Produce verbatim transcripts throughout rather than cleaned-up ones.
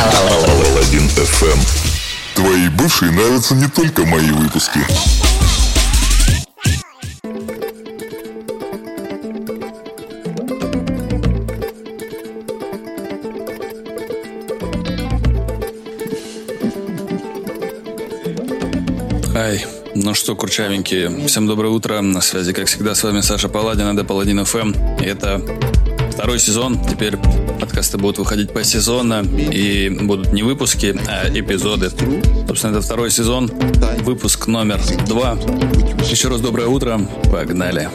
Паладин эф эм. Твои бывшие нравятся не только мои выпуски. Ай, ну что, курчавенькие, всем доброе утро. На связи, как всегда, с вами Саша Паладин, это Паладин эф эм. И это второй сезон. Теперь подкасты будут выходить по сезону, и будут не выпуски, а эпизоды. Собственно, это второй сезон, выпуск номер два. Еще раз доброе утро, погнали.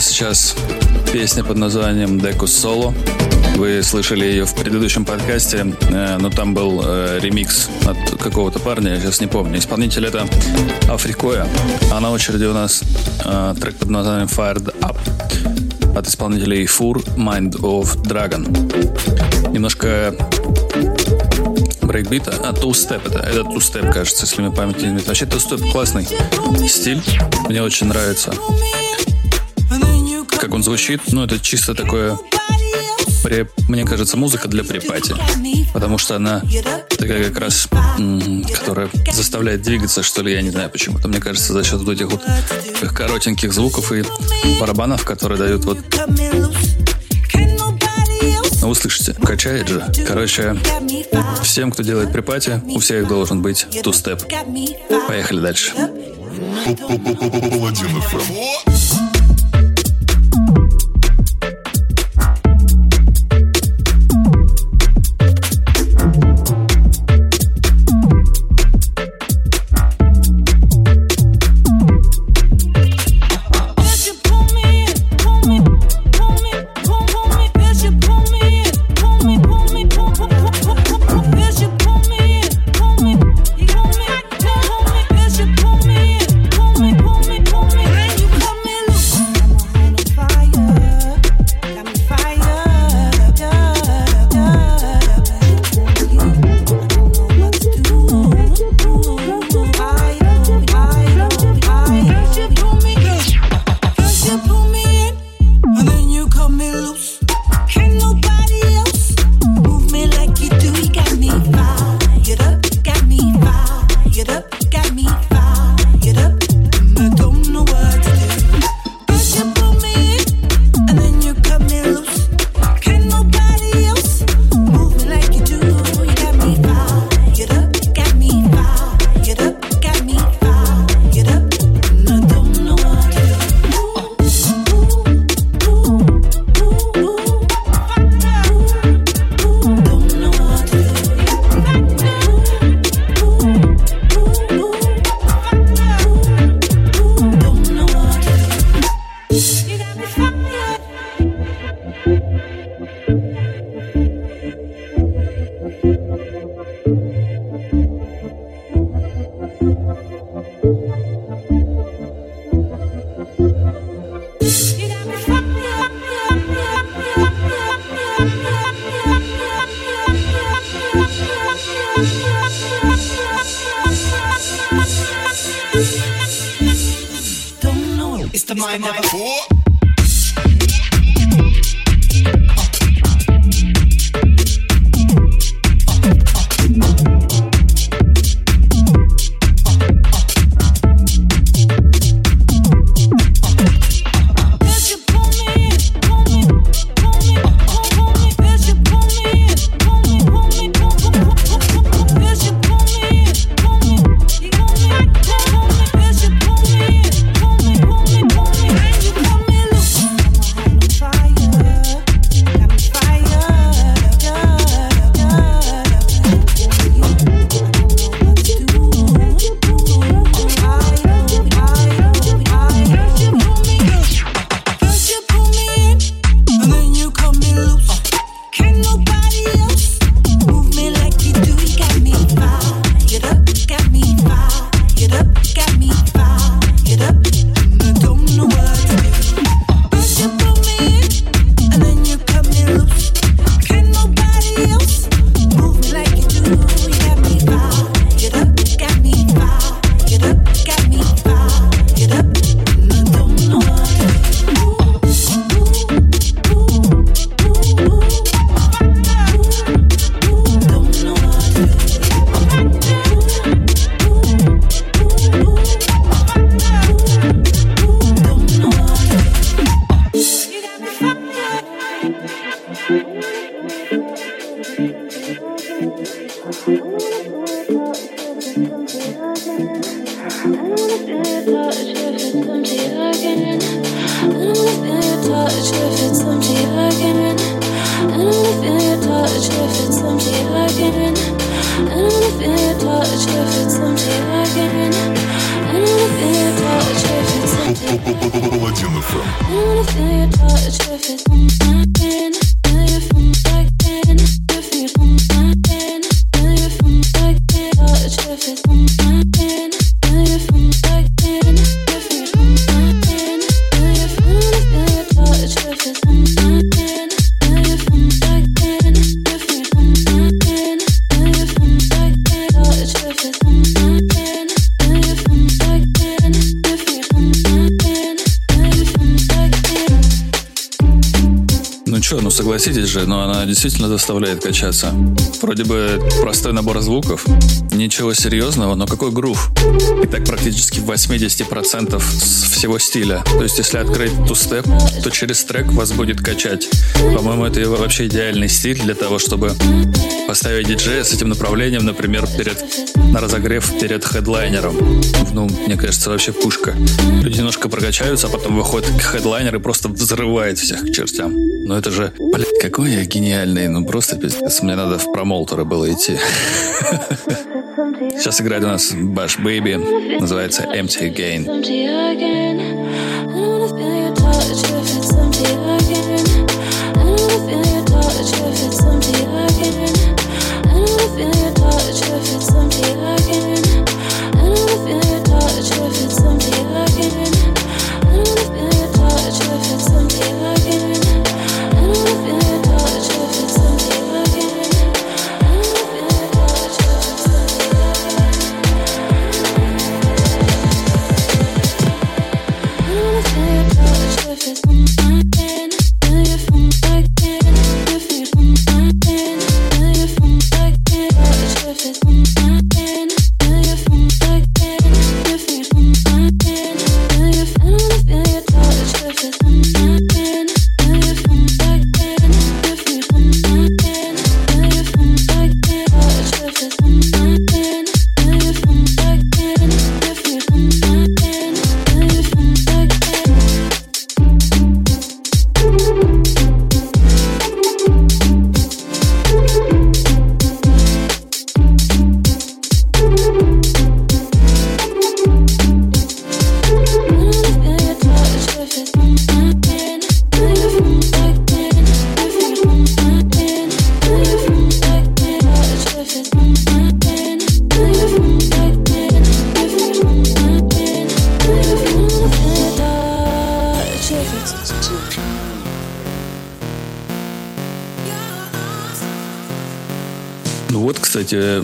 Сейчас песня под названием Deku Solo. Вы слышали ее в предыдущем подкасте, но там был ремикс от какого-то парня, я сейчас не помню. Исполнитель это Afrikoya. А на очереди у нас трек под названием Fired Up от исполнителей Four Mind of Dragon. Немножко брейкбита, а two-step это, это two-step, кажется, если мне память не изменит. Вообще two-step классный стиль, мне очень нравится. Как он звучит, ну это чисто такое, преп, мне кажется, музыка для препати, потому что она такая как раз, м- которая заставляет двигаться, что ли, я не знаю почему-то, мне кажется, за счет вот этих вот коротеньких звуков и барабанов, которые дают вот, ну вы слышите, качает же, короче, всем, кто делает препати, у всех должен быть two-step, поехали дальше. waste of my mind. Согласитесь же, но она действительно заставляет качаться. Вроде бы простой набор звуков, ничего серьезного, но какой грув. И так практически восемьдесят процентов всего стиля. То есть если открыть two-step, то через трек вас будет качать. По-моему, это вообще идеальный стиль для того, чтобы поставить диджея с этим направлением, например, перед, на разогрев перед хедлайнером. Ну, мне кажется, вообще пушка. Люди немножко прокачаются, а потом выходит хедлайнер и просто взрывает всех к чертям. Но это же, блядь, какой я гениальный, ну просто пиздец, мне надо в промоутеры было идти. Сейчас играет у нас Баш Бейби, называется Empty Gain.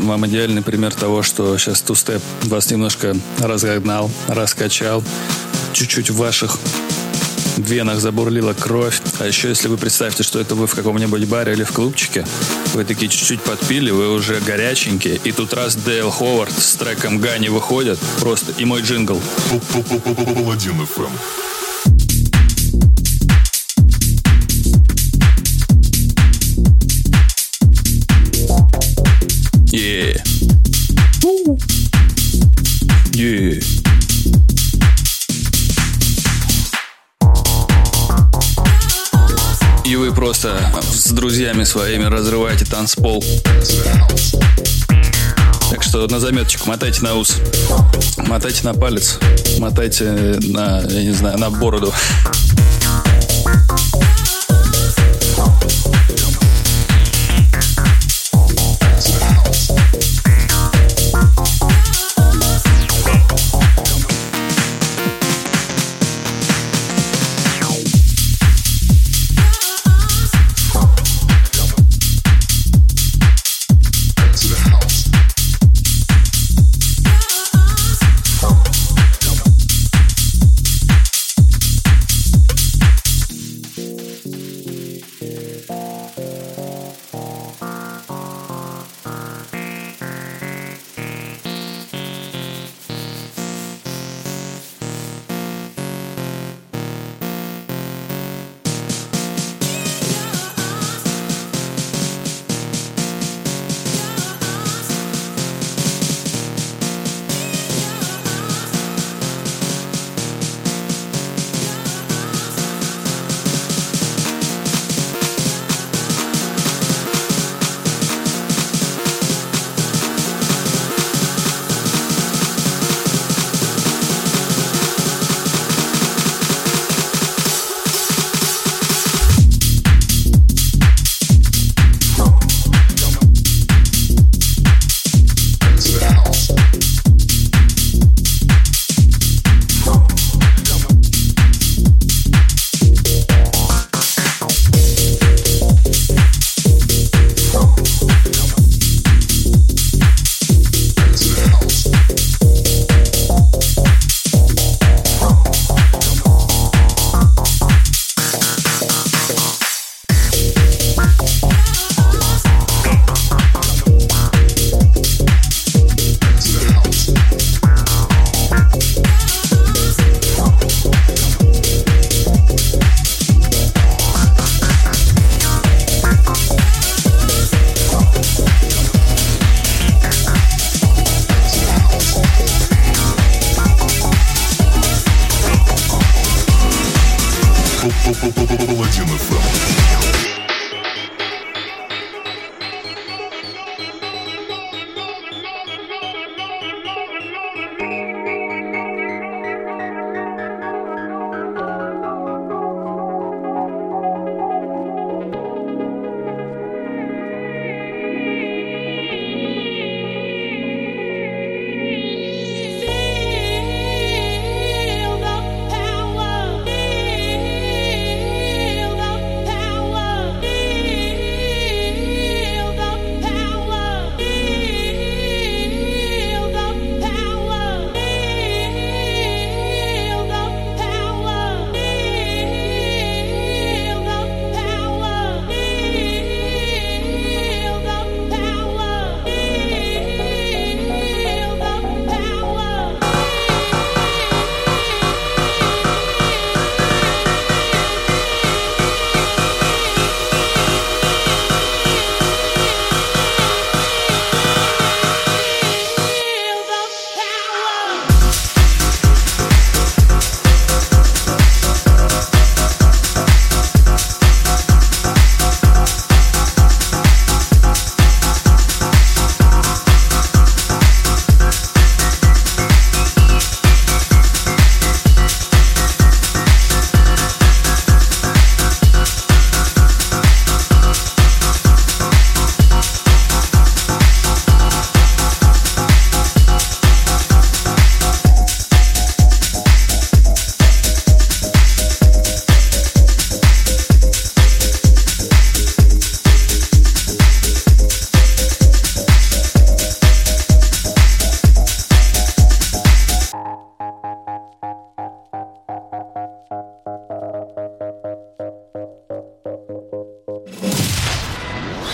Вам идеальный пример того, что сейчас two-step вас немножко разогнал, раскачал, чуть-чуть в ваших венах забурлила кровь. А еще если вы представьте, что это вы в каком-нибудь баре или в клубчике, вы такие чуть-чуть подпили, вы уже горяченькие, и тут раз Дейл Ховард с треком «Ганни» выходит, просто и мой джингл. Паладин ФМ. Yeah. Yeah. И вы просто с друзьями своими разрываете танцпол. Так что на заметочку, мотайте на ус, мотайте на палец, мотайте на, я не знаю, на бороду.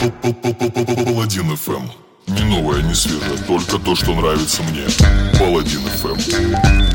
Паладин эф эм. Не новое, не свежее, только то, что нравится мне. Паладин эф эм.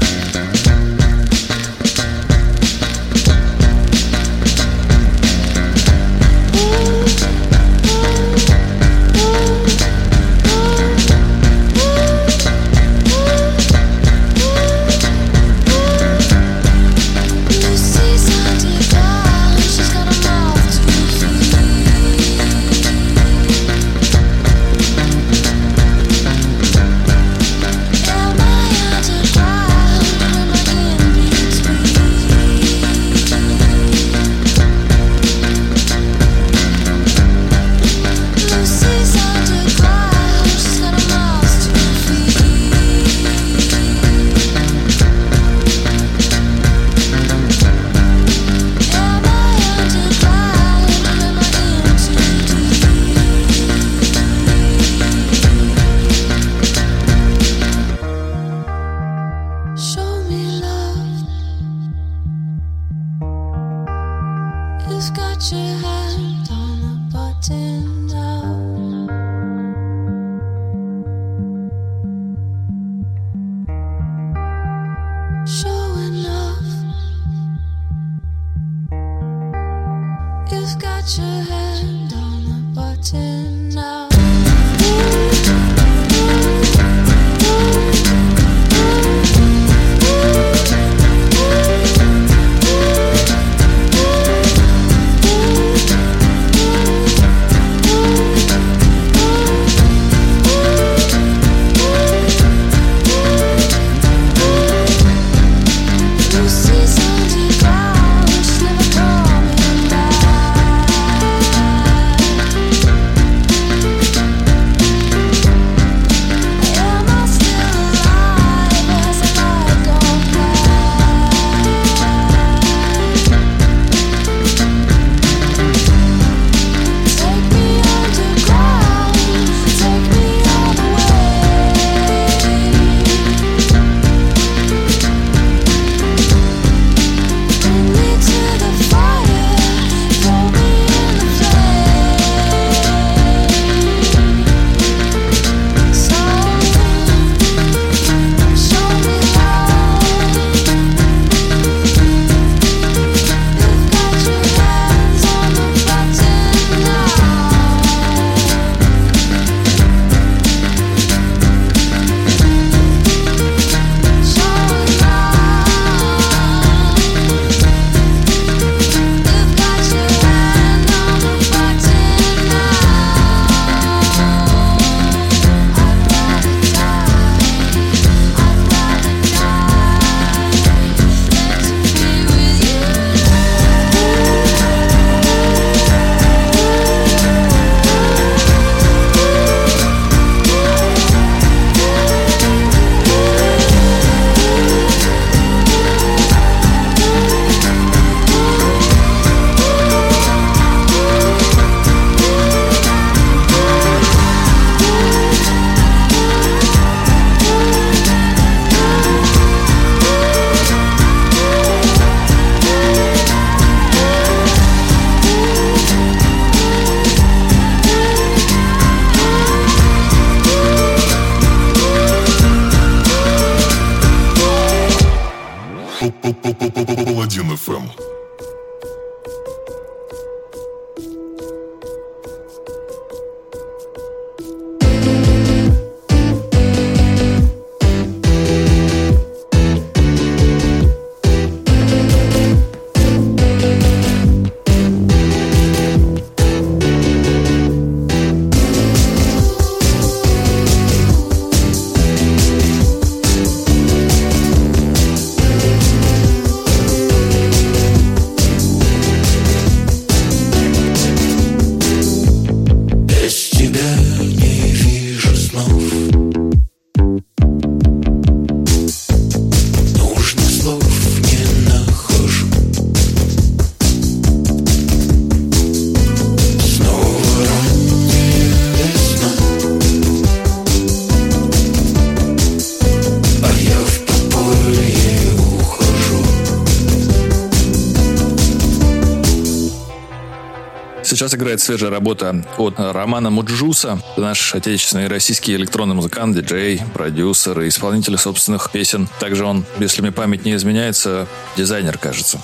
сейчас играет свежая работа от Романа Муджуса, наш отечественный российский электронный музыкант, диджей, продюсер и исполнитель собственных песен. Также он, если мне память не изменяется, дизайнер, кажется.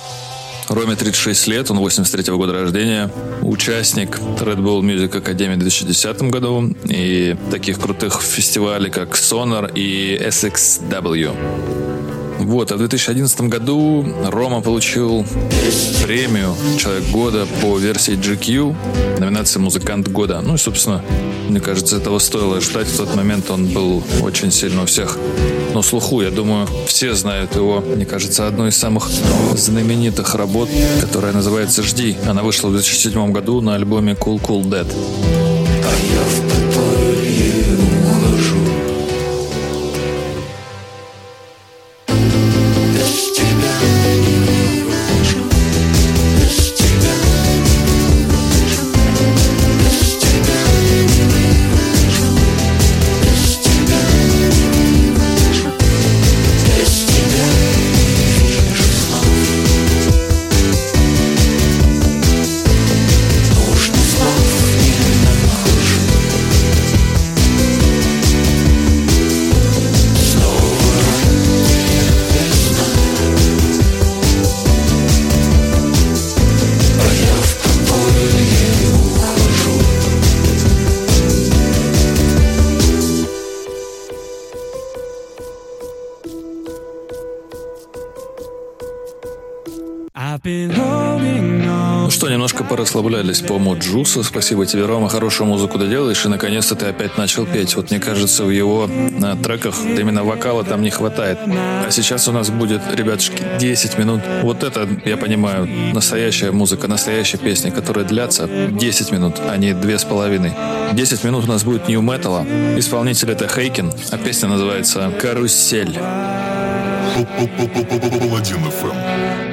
Роме тридцать шесть лет, он восемьдесят третьего года рождения, участник Red Bull Music Academy в две тысячи десятом году и таких крутых фестивалей, как Сонар и эс икс дабл ю. Вот, а в две тысячи одиннадцатом году Рома получил премию «Человек года» по версии джи кью, номинации «Музыкант года». Ну и, собственно, мне кажется, этого стоило ждать. В тот момент он был очень сильно у всех на слуху. Я думаю, все знают его, мне кажется, одну из самых знаменитых работ, которая называется «Жди». Она вышла в две тысячи седьмом году на альбоме «Cool Cool Dead». Расслаблялись по Муджусу. Спасибо тебе, Рома, хорошую музыку ты делаешь, и наконец-то ты опять начал петь. Вот мне кажется, в его на треках именно вокала там не хватает. А сейчас у нас будет, ребятушки, десять минут. Вот это, я понимаю, настоящая музыка, настоящая песня, которая длятся десять минут, а не две с половиной. десять минут у нас будет New Metal. Исполнитель это Хейкен, а песня называется «Карусель». Паладин эф эм.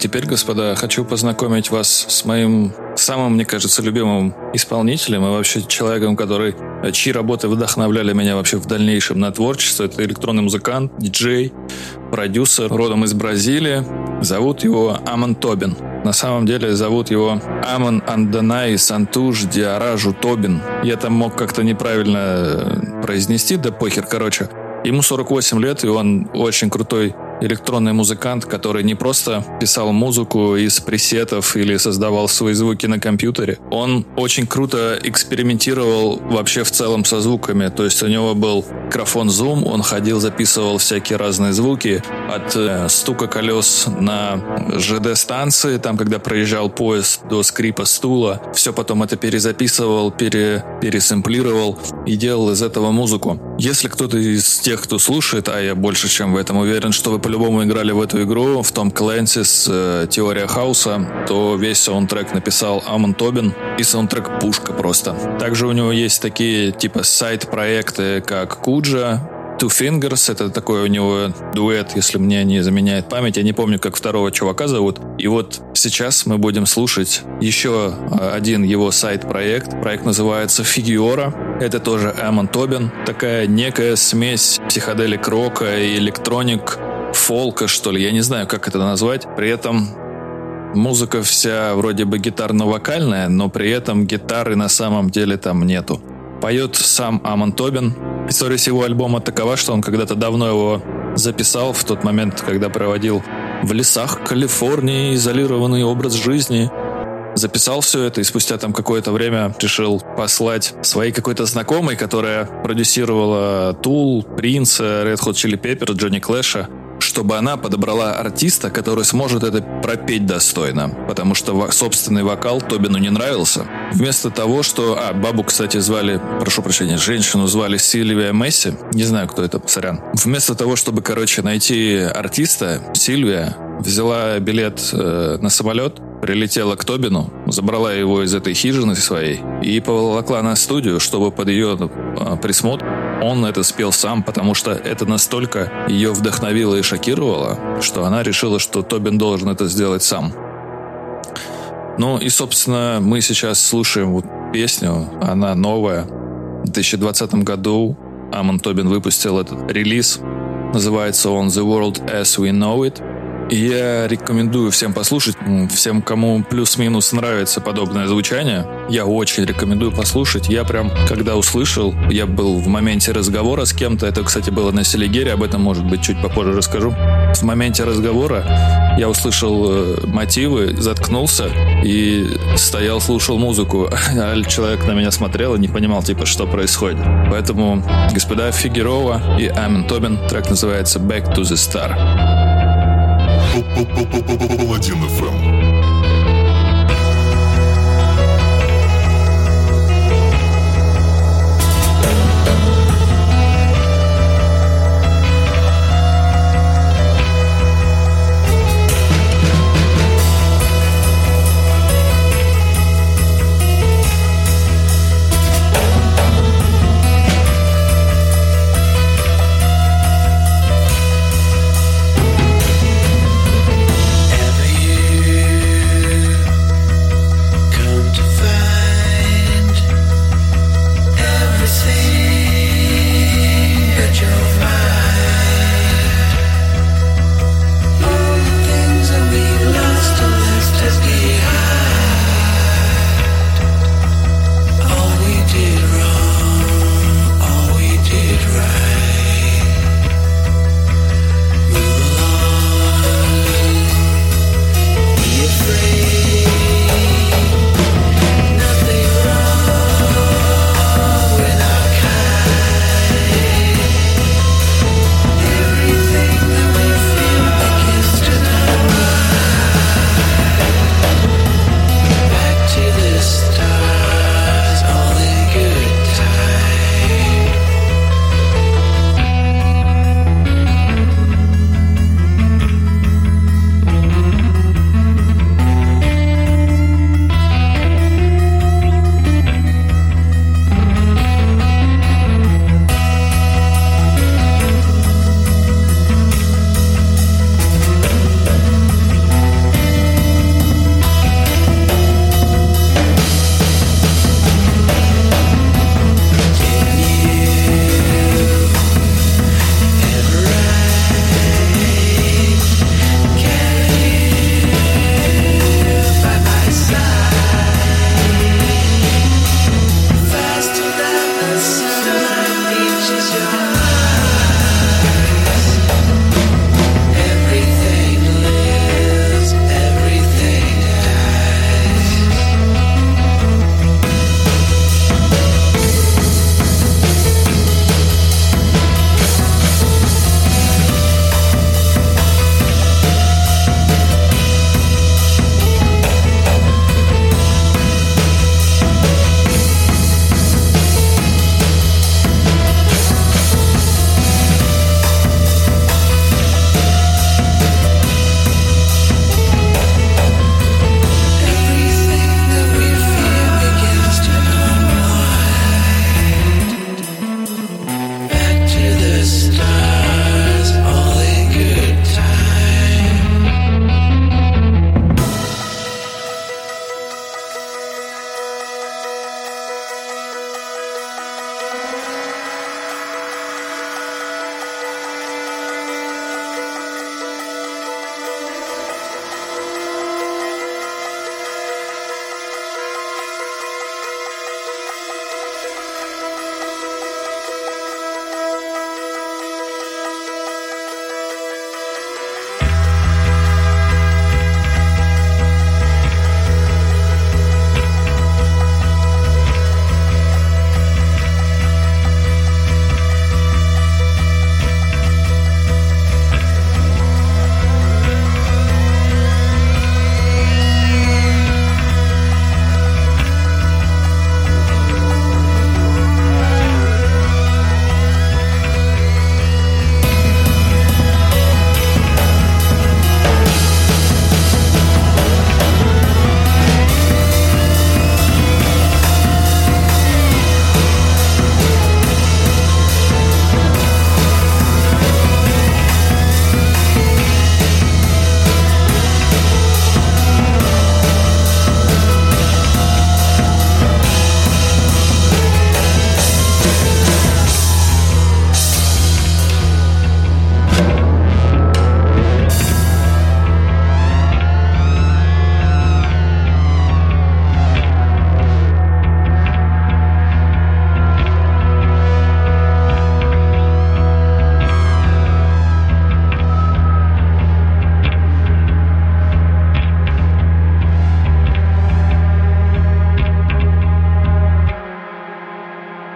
Теперь, господа, хочу познакомить вас с моим самым, мне кажется, любимым исполнителем и вообще человеком, который, чьи работы вдохновляли меня вообще в дальнейшем на творчество. Это электронный музыкант, диджей, продюсер, родом из Бразилии. Зовут его Амон Тобин. На самом деле зовут его Амон Анданай Сантуж Диаражу Тобин. Я там мог как-то неправильно произнести, да похер, короче. Ему сорок восемь лет, и он очень крутой электронный музыкант, который не просто писал музыку из пресетов или создавал свои звуки на компьютере. Он очень круто экспериментировал вообще в целом со звуками. То есть у него был микрофон Zoom, он ходил, записывал всякие разные звуки. От э, стука колес на ЖД-станции, там, когда проезжал поезд, до скрипа стула. Все потом это перезаписывал, пере, пересэмплировал и делал из этого музыку. Если кто-то из тех, кто слушает, а я больше чем в этом уверен, что вы по-любому играли в эту игру, в Tom Clancy's э, «Теория Хаоса», то весь саундтрек написал Амон Тобин, и саундтрек пушка просто. Также у него есть такие типа сайд-проекты, как «Куджа», Two Fingers, это такой у него дуэт, если мне не изменяет память. Я не помню, как второго чувака зовут. И вот сейчас мы будем слушать еще один его сайд-проект. Проект называется Figura. Это тоже Амон Тобин. Такая некая смесь психоделик-рока и электроник-фолка, что ли. Я не знаю, как это назвать. При этом музыка вся вроде бы гитарно-вокальная, но при этом гитары на самом деле там нету. Поет сам Амон Тобин. История с его альбома такова, что он когда-то давно его записал, в тот момент, когда проводил в лесах Калифорнии изолированный образ жизни. Записал все это и спустя там какое-то время решил послать своей какой-то знакомой, которая продюсировала Тул, Принца, Red Hot Chili Pepper, Джонни Клэша, чтобы она подобрала артиста, который сможет это пропеть достойно, потому что собственный вокал Тобину не нравился. Вместо того, что... А, бабу, кстати, звали... Прошу прощения, женщину звали Сильвия Месси. Не знаю, кто это, сорян. Вместо того, чтобы, короче, найти артиста, Сильвия взяла билет э, на самолет, прилетела к Тобину, забрала его из этой хижины своей и поволокла на студию, чтобы под ее э, присмотр он это спел сам, потому что это настолько ее вдохновило и шокировало, что она решила, что Тобин должен это сделать сам. Ну и, собственно, мы сейчас слушаем вот песню, она новая. В две тысячи двадцатом году Амон Тобин выпустил этот релиз. Называется он «The World As We Know It». Я рекомендую всем послушать, всем, кому плюс-минус нравится подобное звучание. Я очень рекомендую послушать. Я прям, когда услышал, я был в моменте разговора с кем-то. Это, кстати, было на Селигере, об этом, может быть, чуть попозже расскажу. В моменте разговора я услышал мотивы, заткнулся и стоял, слушал музыку. А человек на меня смотрел и не понимал, типа, что происходит. Поэтому господа Фигерова и Амон Тобин, трек называется «Back to the Star». Паладин ФМ.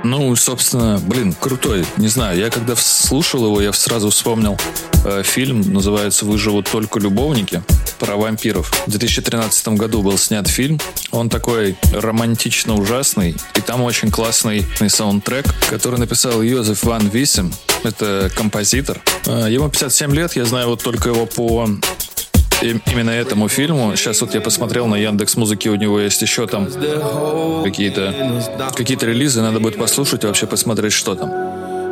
Ну, собственно, блин, крутой. Не знаю, я когда слушал его, я сразу вспомнил э, фильм, называется «Выживут только любовники», про вампиров. В две тысячи тринадцатом году был снят фильм. Он такой романтично ужасный, и там очень классный саундтрек, который написал Йозеф Ван Висем. Это композитор. Э, ему пятьдесят семь лет, я знаю вот только его по... именно этому фильму. Сейчас вот я посмотрел на Яндекс.Музыке, у него есть еще там какие-то, какие-то релизы, надо будет послушать и вообще посмотреть, что там.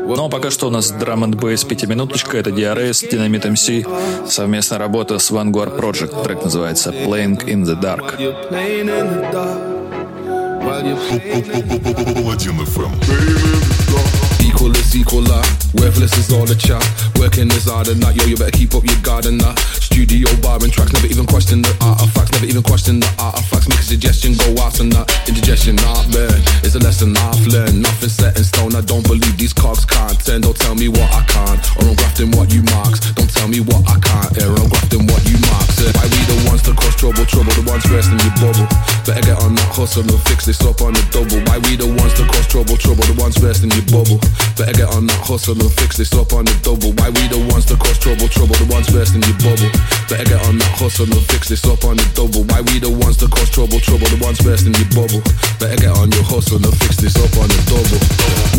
Но пока что у нас Drum энд Bass пятиминуточка, это ди ар эс, Dynamite эм си, совместная работа с Vanguard Project, трек называется Playing in the Dark. Equal is equal up, worthless is all the chat. Working is hard and that, yo, you better keep up your guard and that. Studio bar and tracks, never even question the artifacts. Never even question the artifacts. Make a suggestion, go out and that. Indigestion, not burn, it's a lesson I've learned. Nothing set in stone, I don't believe these cogs can't turn. Don't tell me what I can't, or I'm grafting what you marks. Don't tell me what I can't, or I'm grafting what you marks. Why we the ones to cause trouble, trouble, the ones resting your bubble. Better get on that hustle and fix this up on the double. Why we the ones to cause trouble, trouble, the ones resting your bubble. Better get on that hustle and fix this up on the double. Why we the ones that cause trouble, trouble the ones first in your bubble. Better get on that hustle and fix this up on the double. Why we the ones that cause trouble, trouble the ones first in your bubble. Better get on your hustle and fix this up on the double.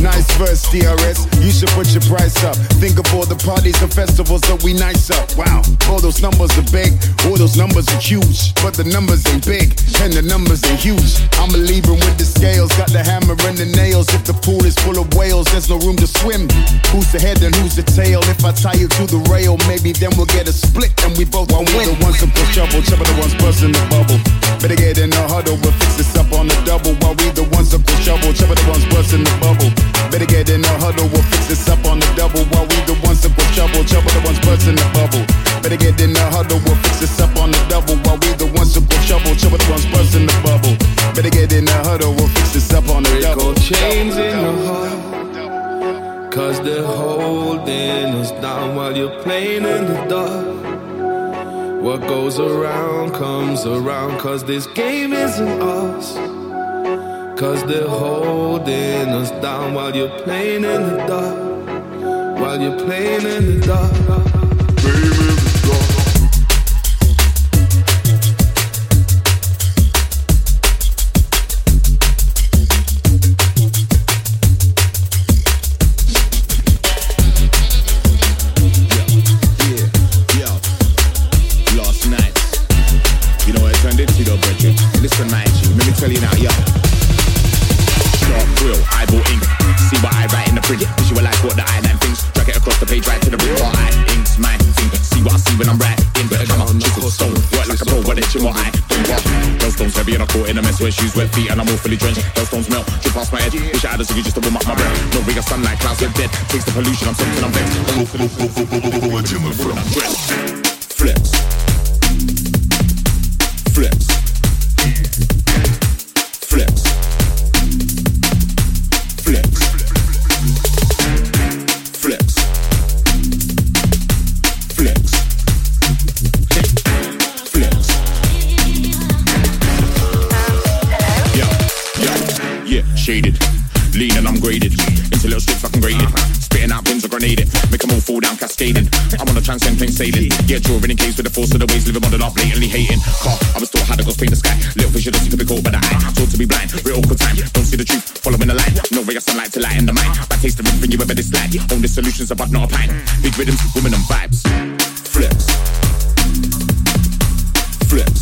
Nice verse, D R S, you should put your price up. Think of all the parties and festivals that we nice up. Wow, all those numbers are big, all those numbers are huge. But the numbers ain't big, and the numbers ain't huge. I'ma leave 'em with the scales, got the hammer and the nails. If the pool is full of whales, there's no room to swim. Who's the head and who's the tail? If I tie you to the rail, maybe then we'll get a split and we both won't win. The ones that cause trouble, trouble the ones busting the bubble. Better get in the huddle, we'll fix this up on the double. While we the ones that cause trouble, trouble the ones busting the bubble. Better get in the huddle, we'll fix this up on the double. While we the ones that cause trouble, trouble the ones busting the bubble. Better get in the huddle, we'll fix this up on the double. While we the ones that cause trouble, trouble the ones busting the bubble. Better get in the huddle, we'll fix this up on the double. Chains in the heart, cause they're holding us down while you're playing in the dark. What goes around comes around, cause this game isn't ours. Cause they're holding us down while you're playing in the dark. While you're playing in the dark. Shoes, wet feet, and I'm all fully drenched. Those stones melt, drip past my head. Wish I had a ciggy just to warm up my breath. No ray of sunlight, clouds are dead. Takes the pollution, I'm soaked and I'm vexed. Flex, flex, flex, flex, flex, flex, flex, flex. Shaded, lean and I'm graded, into little strips fucking graded, spitting out pins or grenaded, make them all fall down cascading, I'm on a transcend plane sailing, yeah drawing in caves with the force of the waves, living on and off blatantly hating, car, I was taught how to go paint the sky, little fish you don't see to be caught by the eye, taught to be blind, real good time, don't see the truth, following the line, no ray of sunlight to lighten the mind, I taste the everything you ever dislike, own the solutions about not a pine, big rhythms, women and vibes, flips, flips, flips.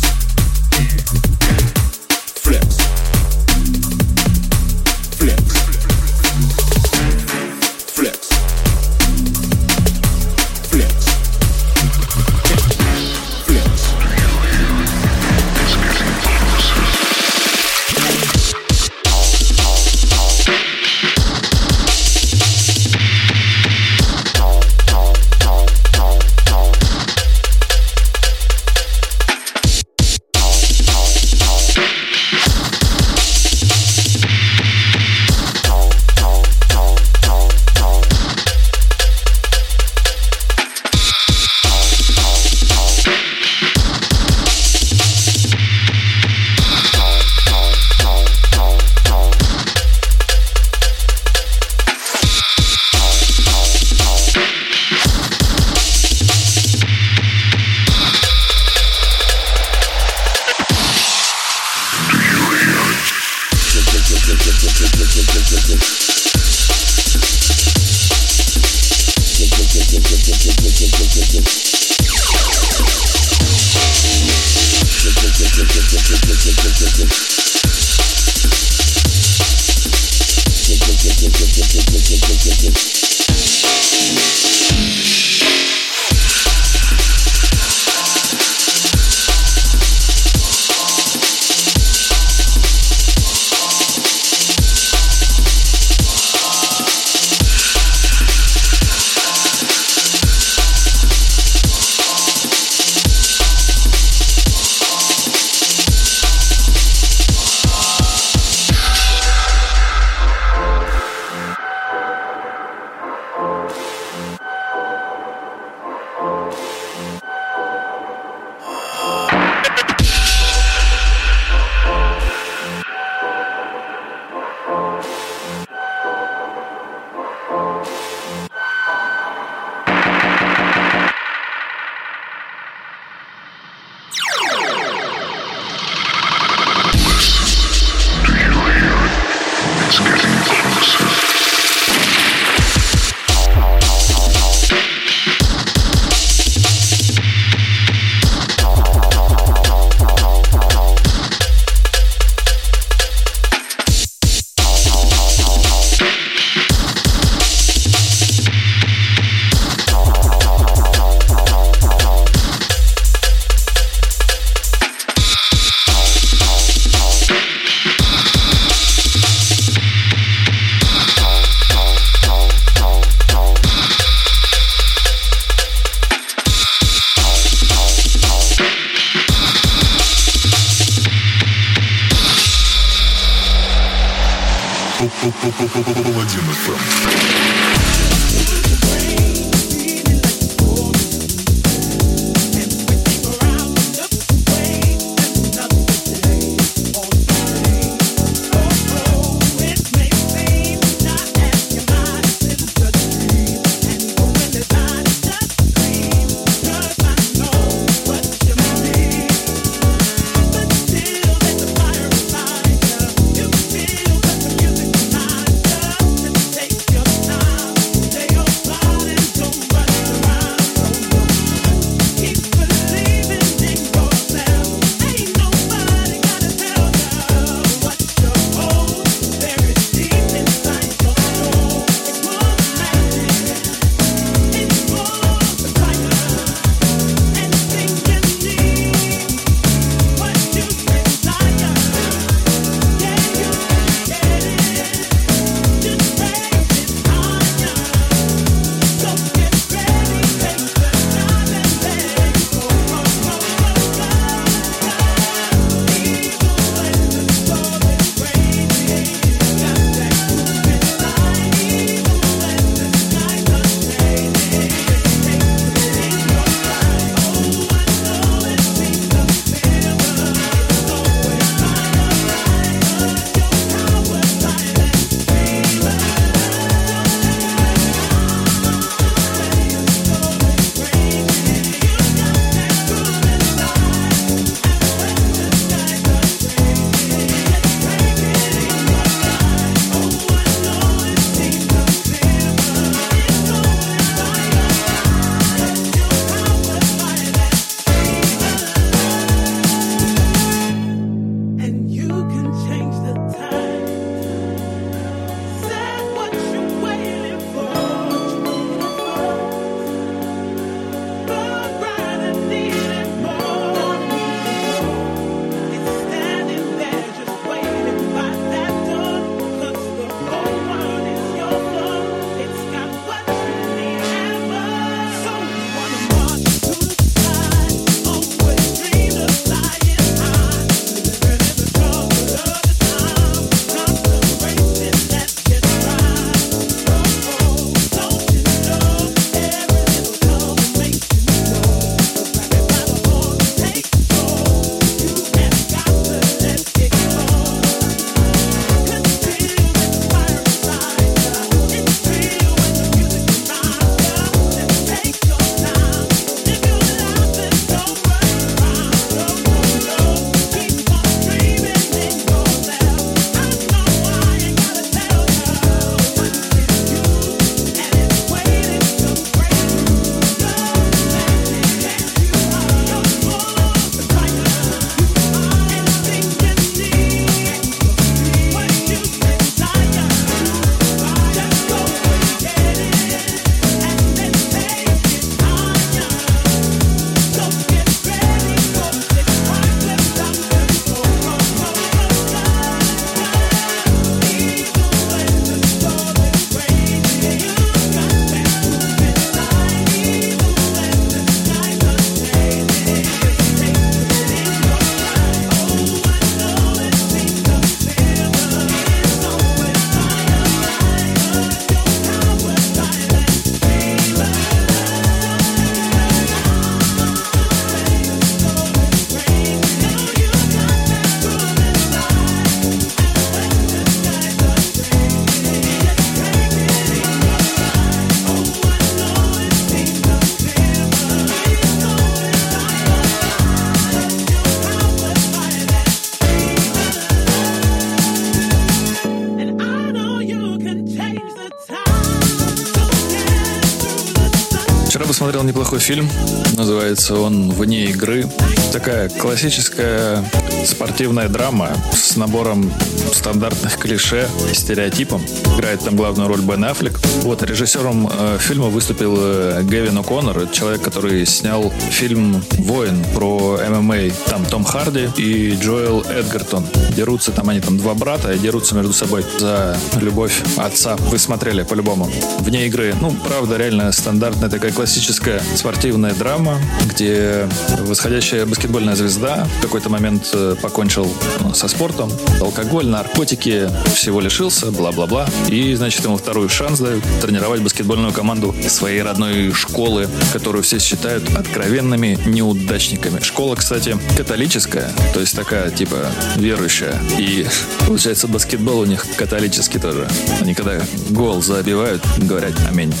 Вчера посмотрел неплохой фильм. Называется он «Вне игры». Такая классическая спортивная драма с набором стандартных клише, стереотипом. Играет там главную роль Бен Аффлек. Вот, режиссером э, фильма выступил э, Гевин О'Коннор, человек, который снял фильм «Воин» про эм эм а. Там Том Харди и Джоэл Эдгертон. Дерутся там, они там два брата, и дерутся между собой за любовь отца. Вы смотрели по-любому. «Вне игры». Ну, правда, реально стандартная такая классическая спортивная драма, где восходящая баскетбольная звезда в какой-то момент покончил со спортом, алкоголь, наркотики, всего лишился, бла-бла-бла. И, значит, ему второй шанс дают тренировать баскетбольную команду своей родной школы, которую все считают откровенными неудачниками. Школа, кстати, католическая, то есть такая, типа, верующая. И, получается, баскетбол у них католический тоже. Они когда гол забивают, говорят «Аминь».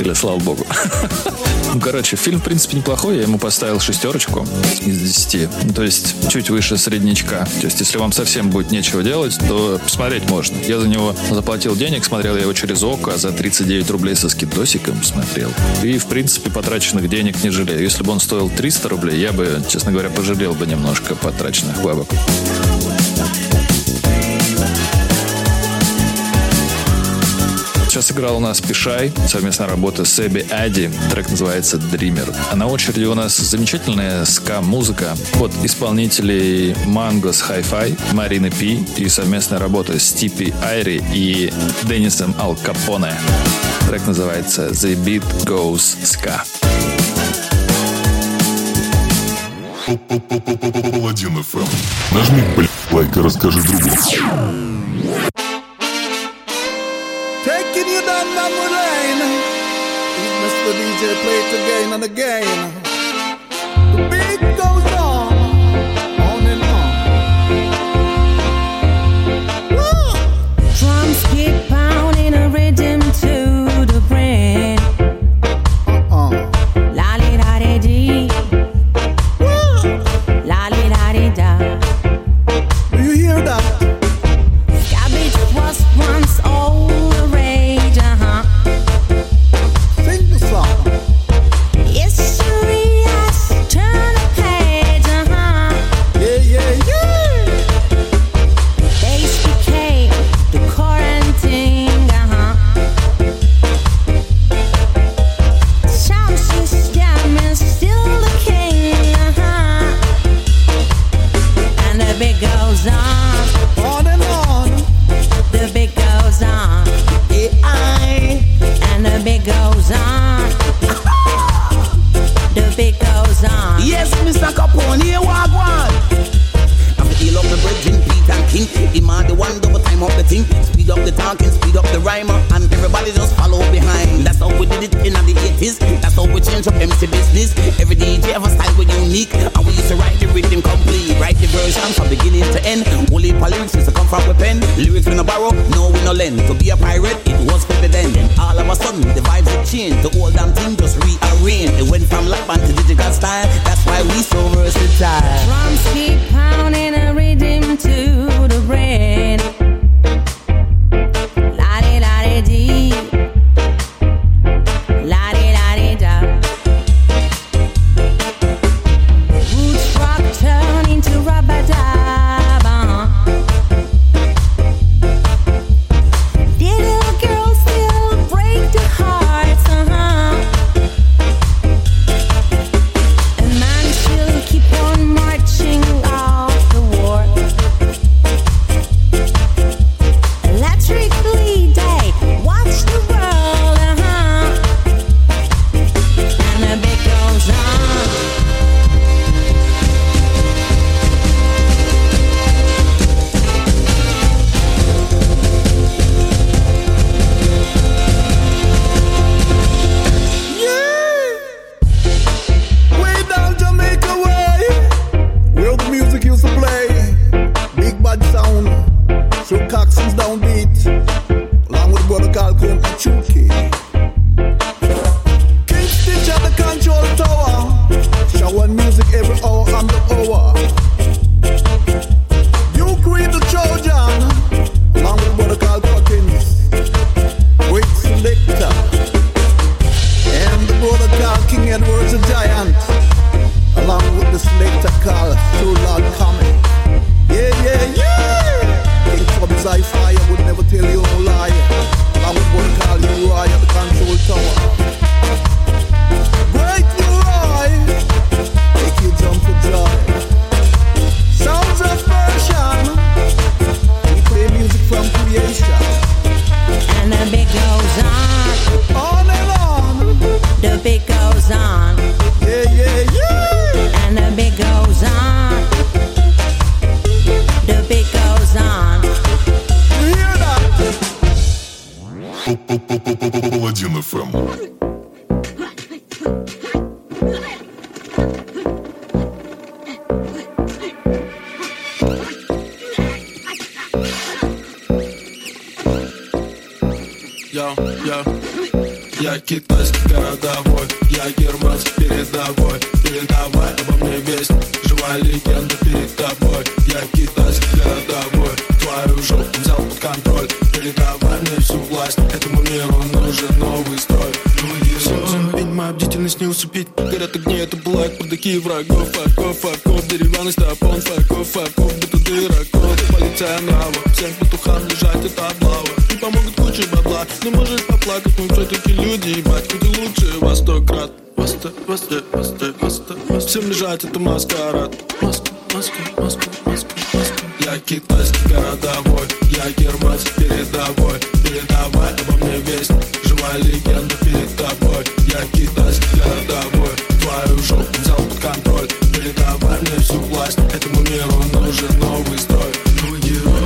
Или «Слава Богу». Ну, короче, фильм, в принципе, неплохой. Я ему поставил шестерочку из десяти. То есть, чуть выше среднячка. То есть, если вам совсем будет нечего делать, то посмотреть можно. Я за него заплатил денег, смотрел я его через ОК, а за тридцать девять рублей со скидосиком смотрел. И, в принципе, потраченных денег не жалею. Если бы он стоил триста рублей, я бы, честно говоря, пожалел бы немножко потраченных бабок. Сейчас играл у нас Пишай, совместная работа с Эбби Адди. Трек называется «Dreamer». А на очереди у нас замечательная ска-музыка от исполнителей Mangos Hi-Fi, Марины Пи и совместная работа с Типи Айри и Деннисом Ал Капоне. Трек называется «The Beat Goes Ska». Паладин эф эм. Нажми, блядь, лайк и расскажи другу. Taking you down memory lane, Mister ди джей plays again and again. The beat goes on, on and on. Woo! Drums keep pounding a rhythm to the brain. Uh-uh. La-di-da-di-di. Woo! La-di-da-di-da. Do you hear that? Cabbage was once old. liar would never tell you no lie. I would want to call you Roy at the control tower. Great Roy, make you jump for joy. Sounds of version, we play music from creation. And the beat goes on, on and on. The beat goes on, yeah, yeah, yeah. And the beat goes on, the beat goes on. You hear that? Паладин эф эм. Я китайский городовой, я германский передовой. Передавай обо мне весть, живая легенда перед тобой. Я китайский городовой, твою жопу взял под контроль. Передавай мне всю власть, этому миру нужен новый строй. Заметь, моя бдительность не усыпить. Горят огни, это бывают бардаки врагов. Фарков, фарков, деревянный стопон. Фарков, фарков, это дырокол. Полиция нрава, всем петухам лежать это облава. Не помогут куча бабла, но можешь поплакать. Мы все-таки люди, ебать, ты лучше во сто крат. Во сто, во сто, во сто, во сто. Всем лежать это маскарад. Маска, маска, маска, маска, маска. Я китайский городовой, я германский передовой. Передавай обо мне весть, живая легенда перед тобой. Я китайский городовой, твою жопу взял под контроль. Передавай мне всю власть, этому миру нужен новый строй. Новый герой.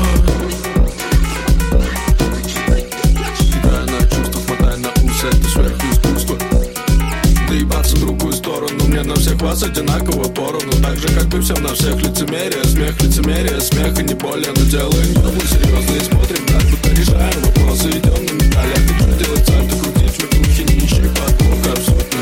Кидай на чувства, хватай на ус, это сверхискусство. Доебаться в другую сторону, мне на всех вас одинаково поровну. Так же, как и всем на всех лицемерие, смех, лицемерие, смех и не более. Но делаем мы серьезно и смотрим так, будто решаем вопросы, идем на медалях. Ты что делать сам, ты крутишь вертухи, не ищи подвох, абсолютно.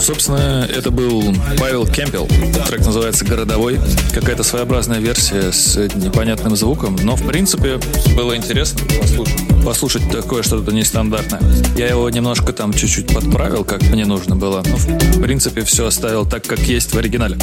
Собственно, это был Павел Кемпел. Трек называется «Городовой». Какая-то своеобразная версия с непонятным звуком. Но, в принципе, было интересно послушать, послушать такое что-то нестандартное. Я его немножко там чуть-чуть подправил, как мне нужно было. Но, в принципе, все оставил так, как есть в оригинале.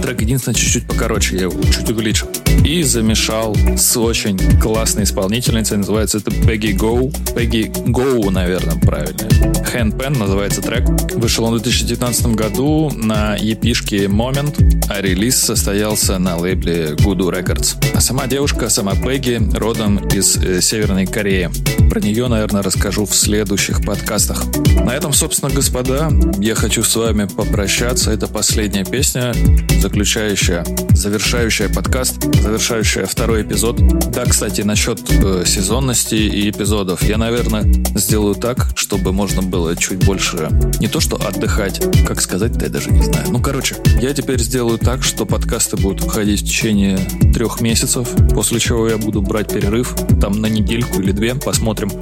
Трек единственное чуть-чуть покороче. Я его чуть увеличил. И замешал с очень классной исполнительницей. Называется это Peggy Gou. Peggy Gou, наверное, правильно. Handpan называется трек. Вышел он в две тысячи девятнадцатом В две тысячи девятнадцатом году на и пи-шке Moment, а релиз состоялся на лейбле Kudu Records. А сама девушка, сама Пегги, родом из э, Северной Кореи. Про нее, наверное, расскажу в следующих подкастах. На этом, собственно, господа, я хочу с вами попрощаться. Это последняя песня, заключающая, завершающая подкаст, завершающая второй эпизод. Да, кстати, насчет э, сезонности и эпизодов. Я, наверное, сделаю так, чтобы можно было чуть больше не то что отдыхать, как сказать-то я даже не знаю. Ну, короче, я теперь сделаю так, что подкасты будут выходить в течение трех месяцев, после чего я буду брать перерыв, там, на недельку или две, посмотрим.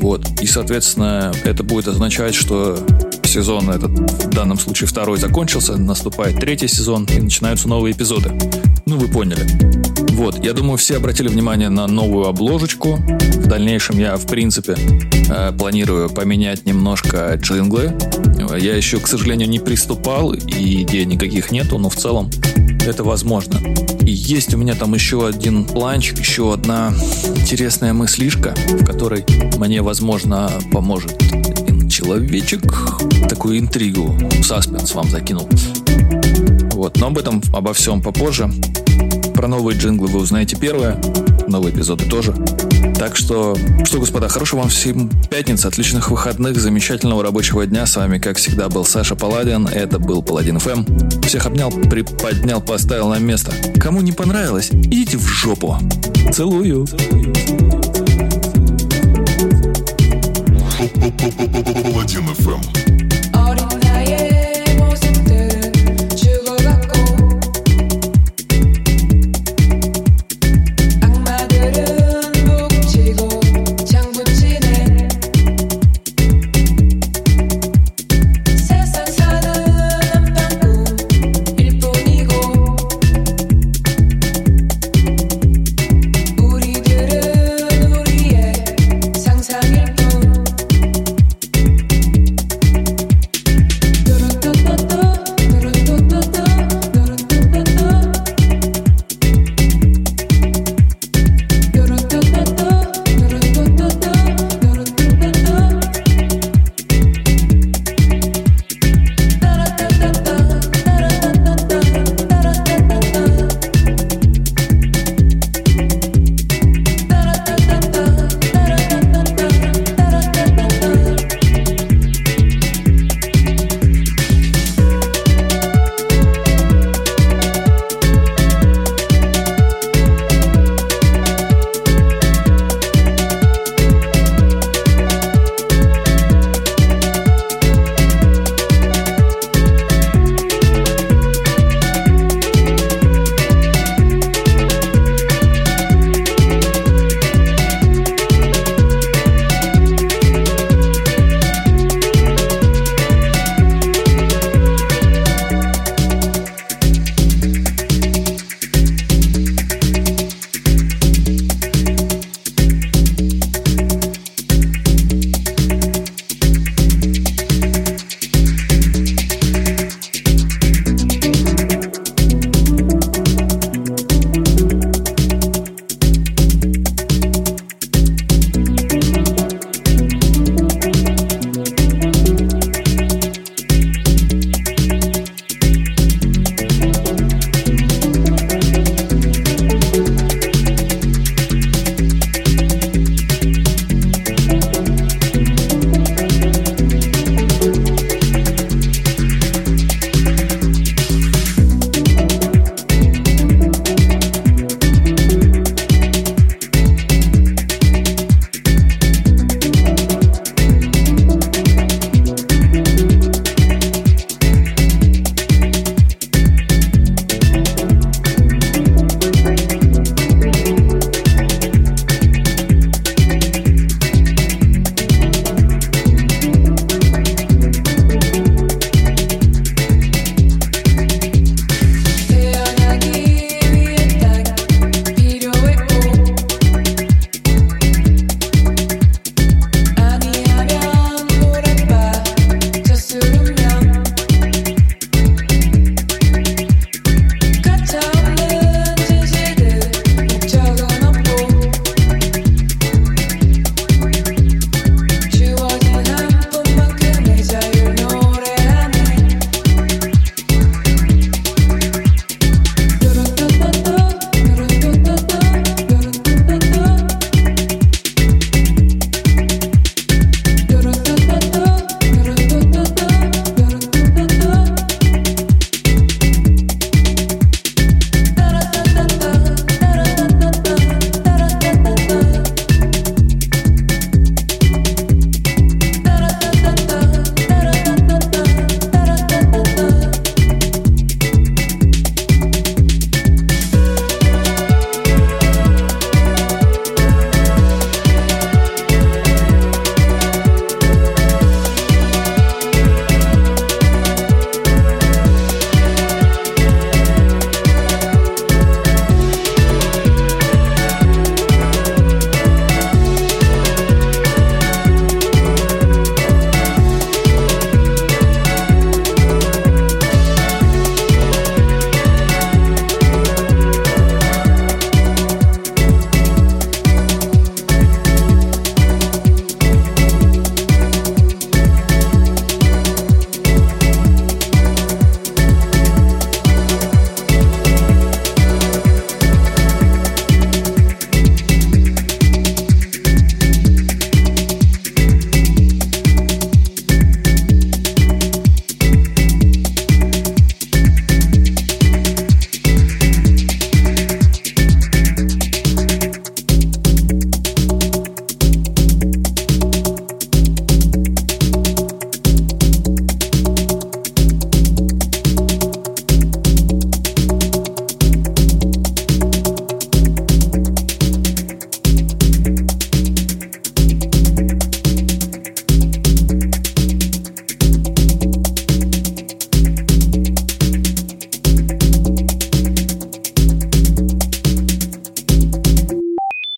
Вот. И, соответственно, это будет означать, что сезон этот, в данном случае второй, закончился, наступает третий сезон и начинаются новые эпизоды. Ну, вы поняли. Вот, я думаю, все обратили внимание на новую обложечку. В дальнейшем я, в принципе, планирую поменять немножко джинглы. Я еще, к сожалению, не приступал, и идей никаких нету, но в целом это возможно. И есть у меня там еще один планчик, еще одна интересная мыслишка, в которой мне, возможно, поможет человечек. Такую интригу, саспенс вам закинул. Вот, но об этом, обо всем попозже. Про новые джинглы вы узнаете первое, новые эпизоды тоже. Так что, что, господа, хорошего вам всем пятницы, отличных выходных, замечательного рабочего дня. С вами, как всегда, был Саша Паладин, это был Паладин эф эм. Всех обнял, приподнял, поставил на место. Кому не понравилось, идите в жопу. Целую. Целую.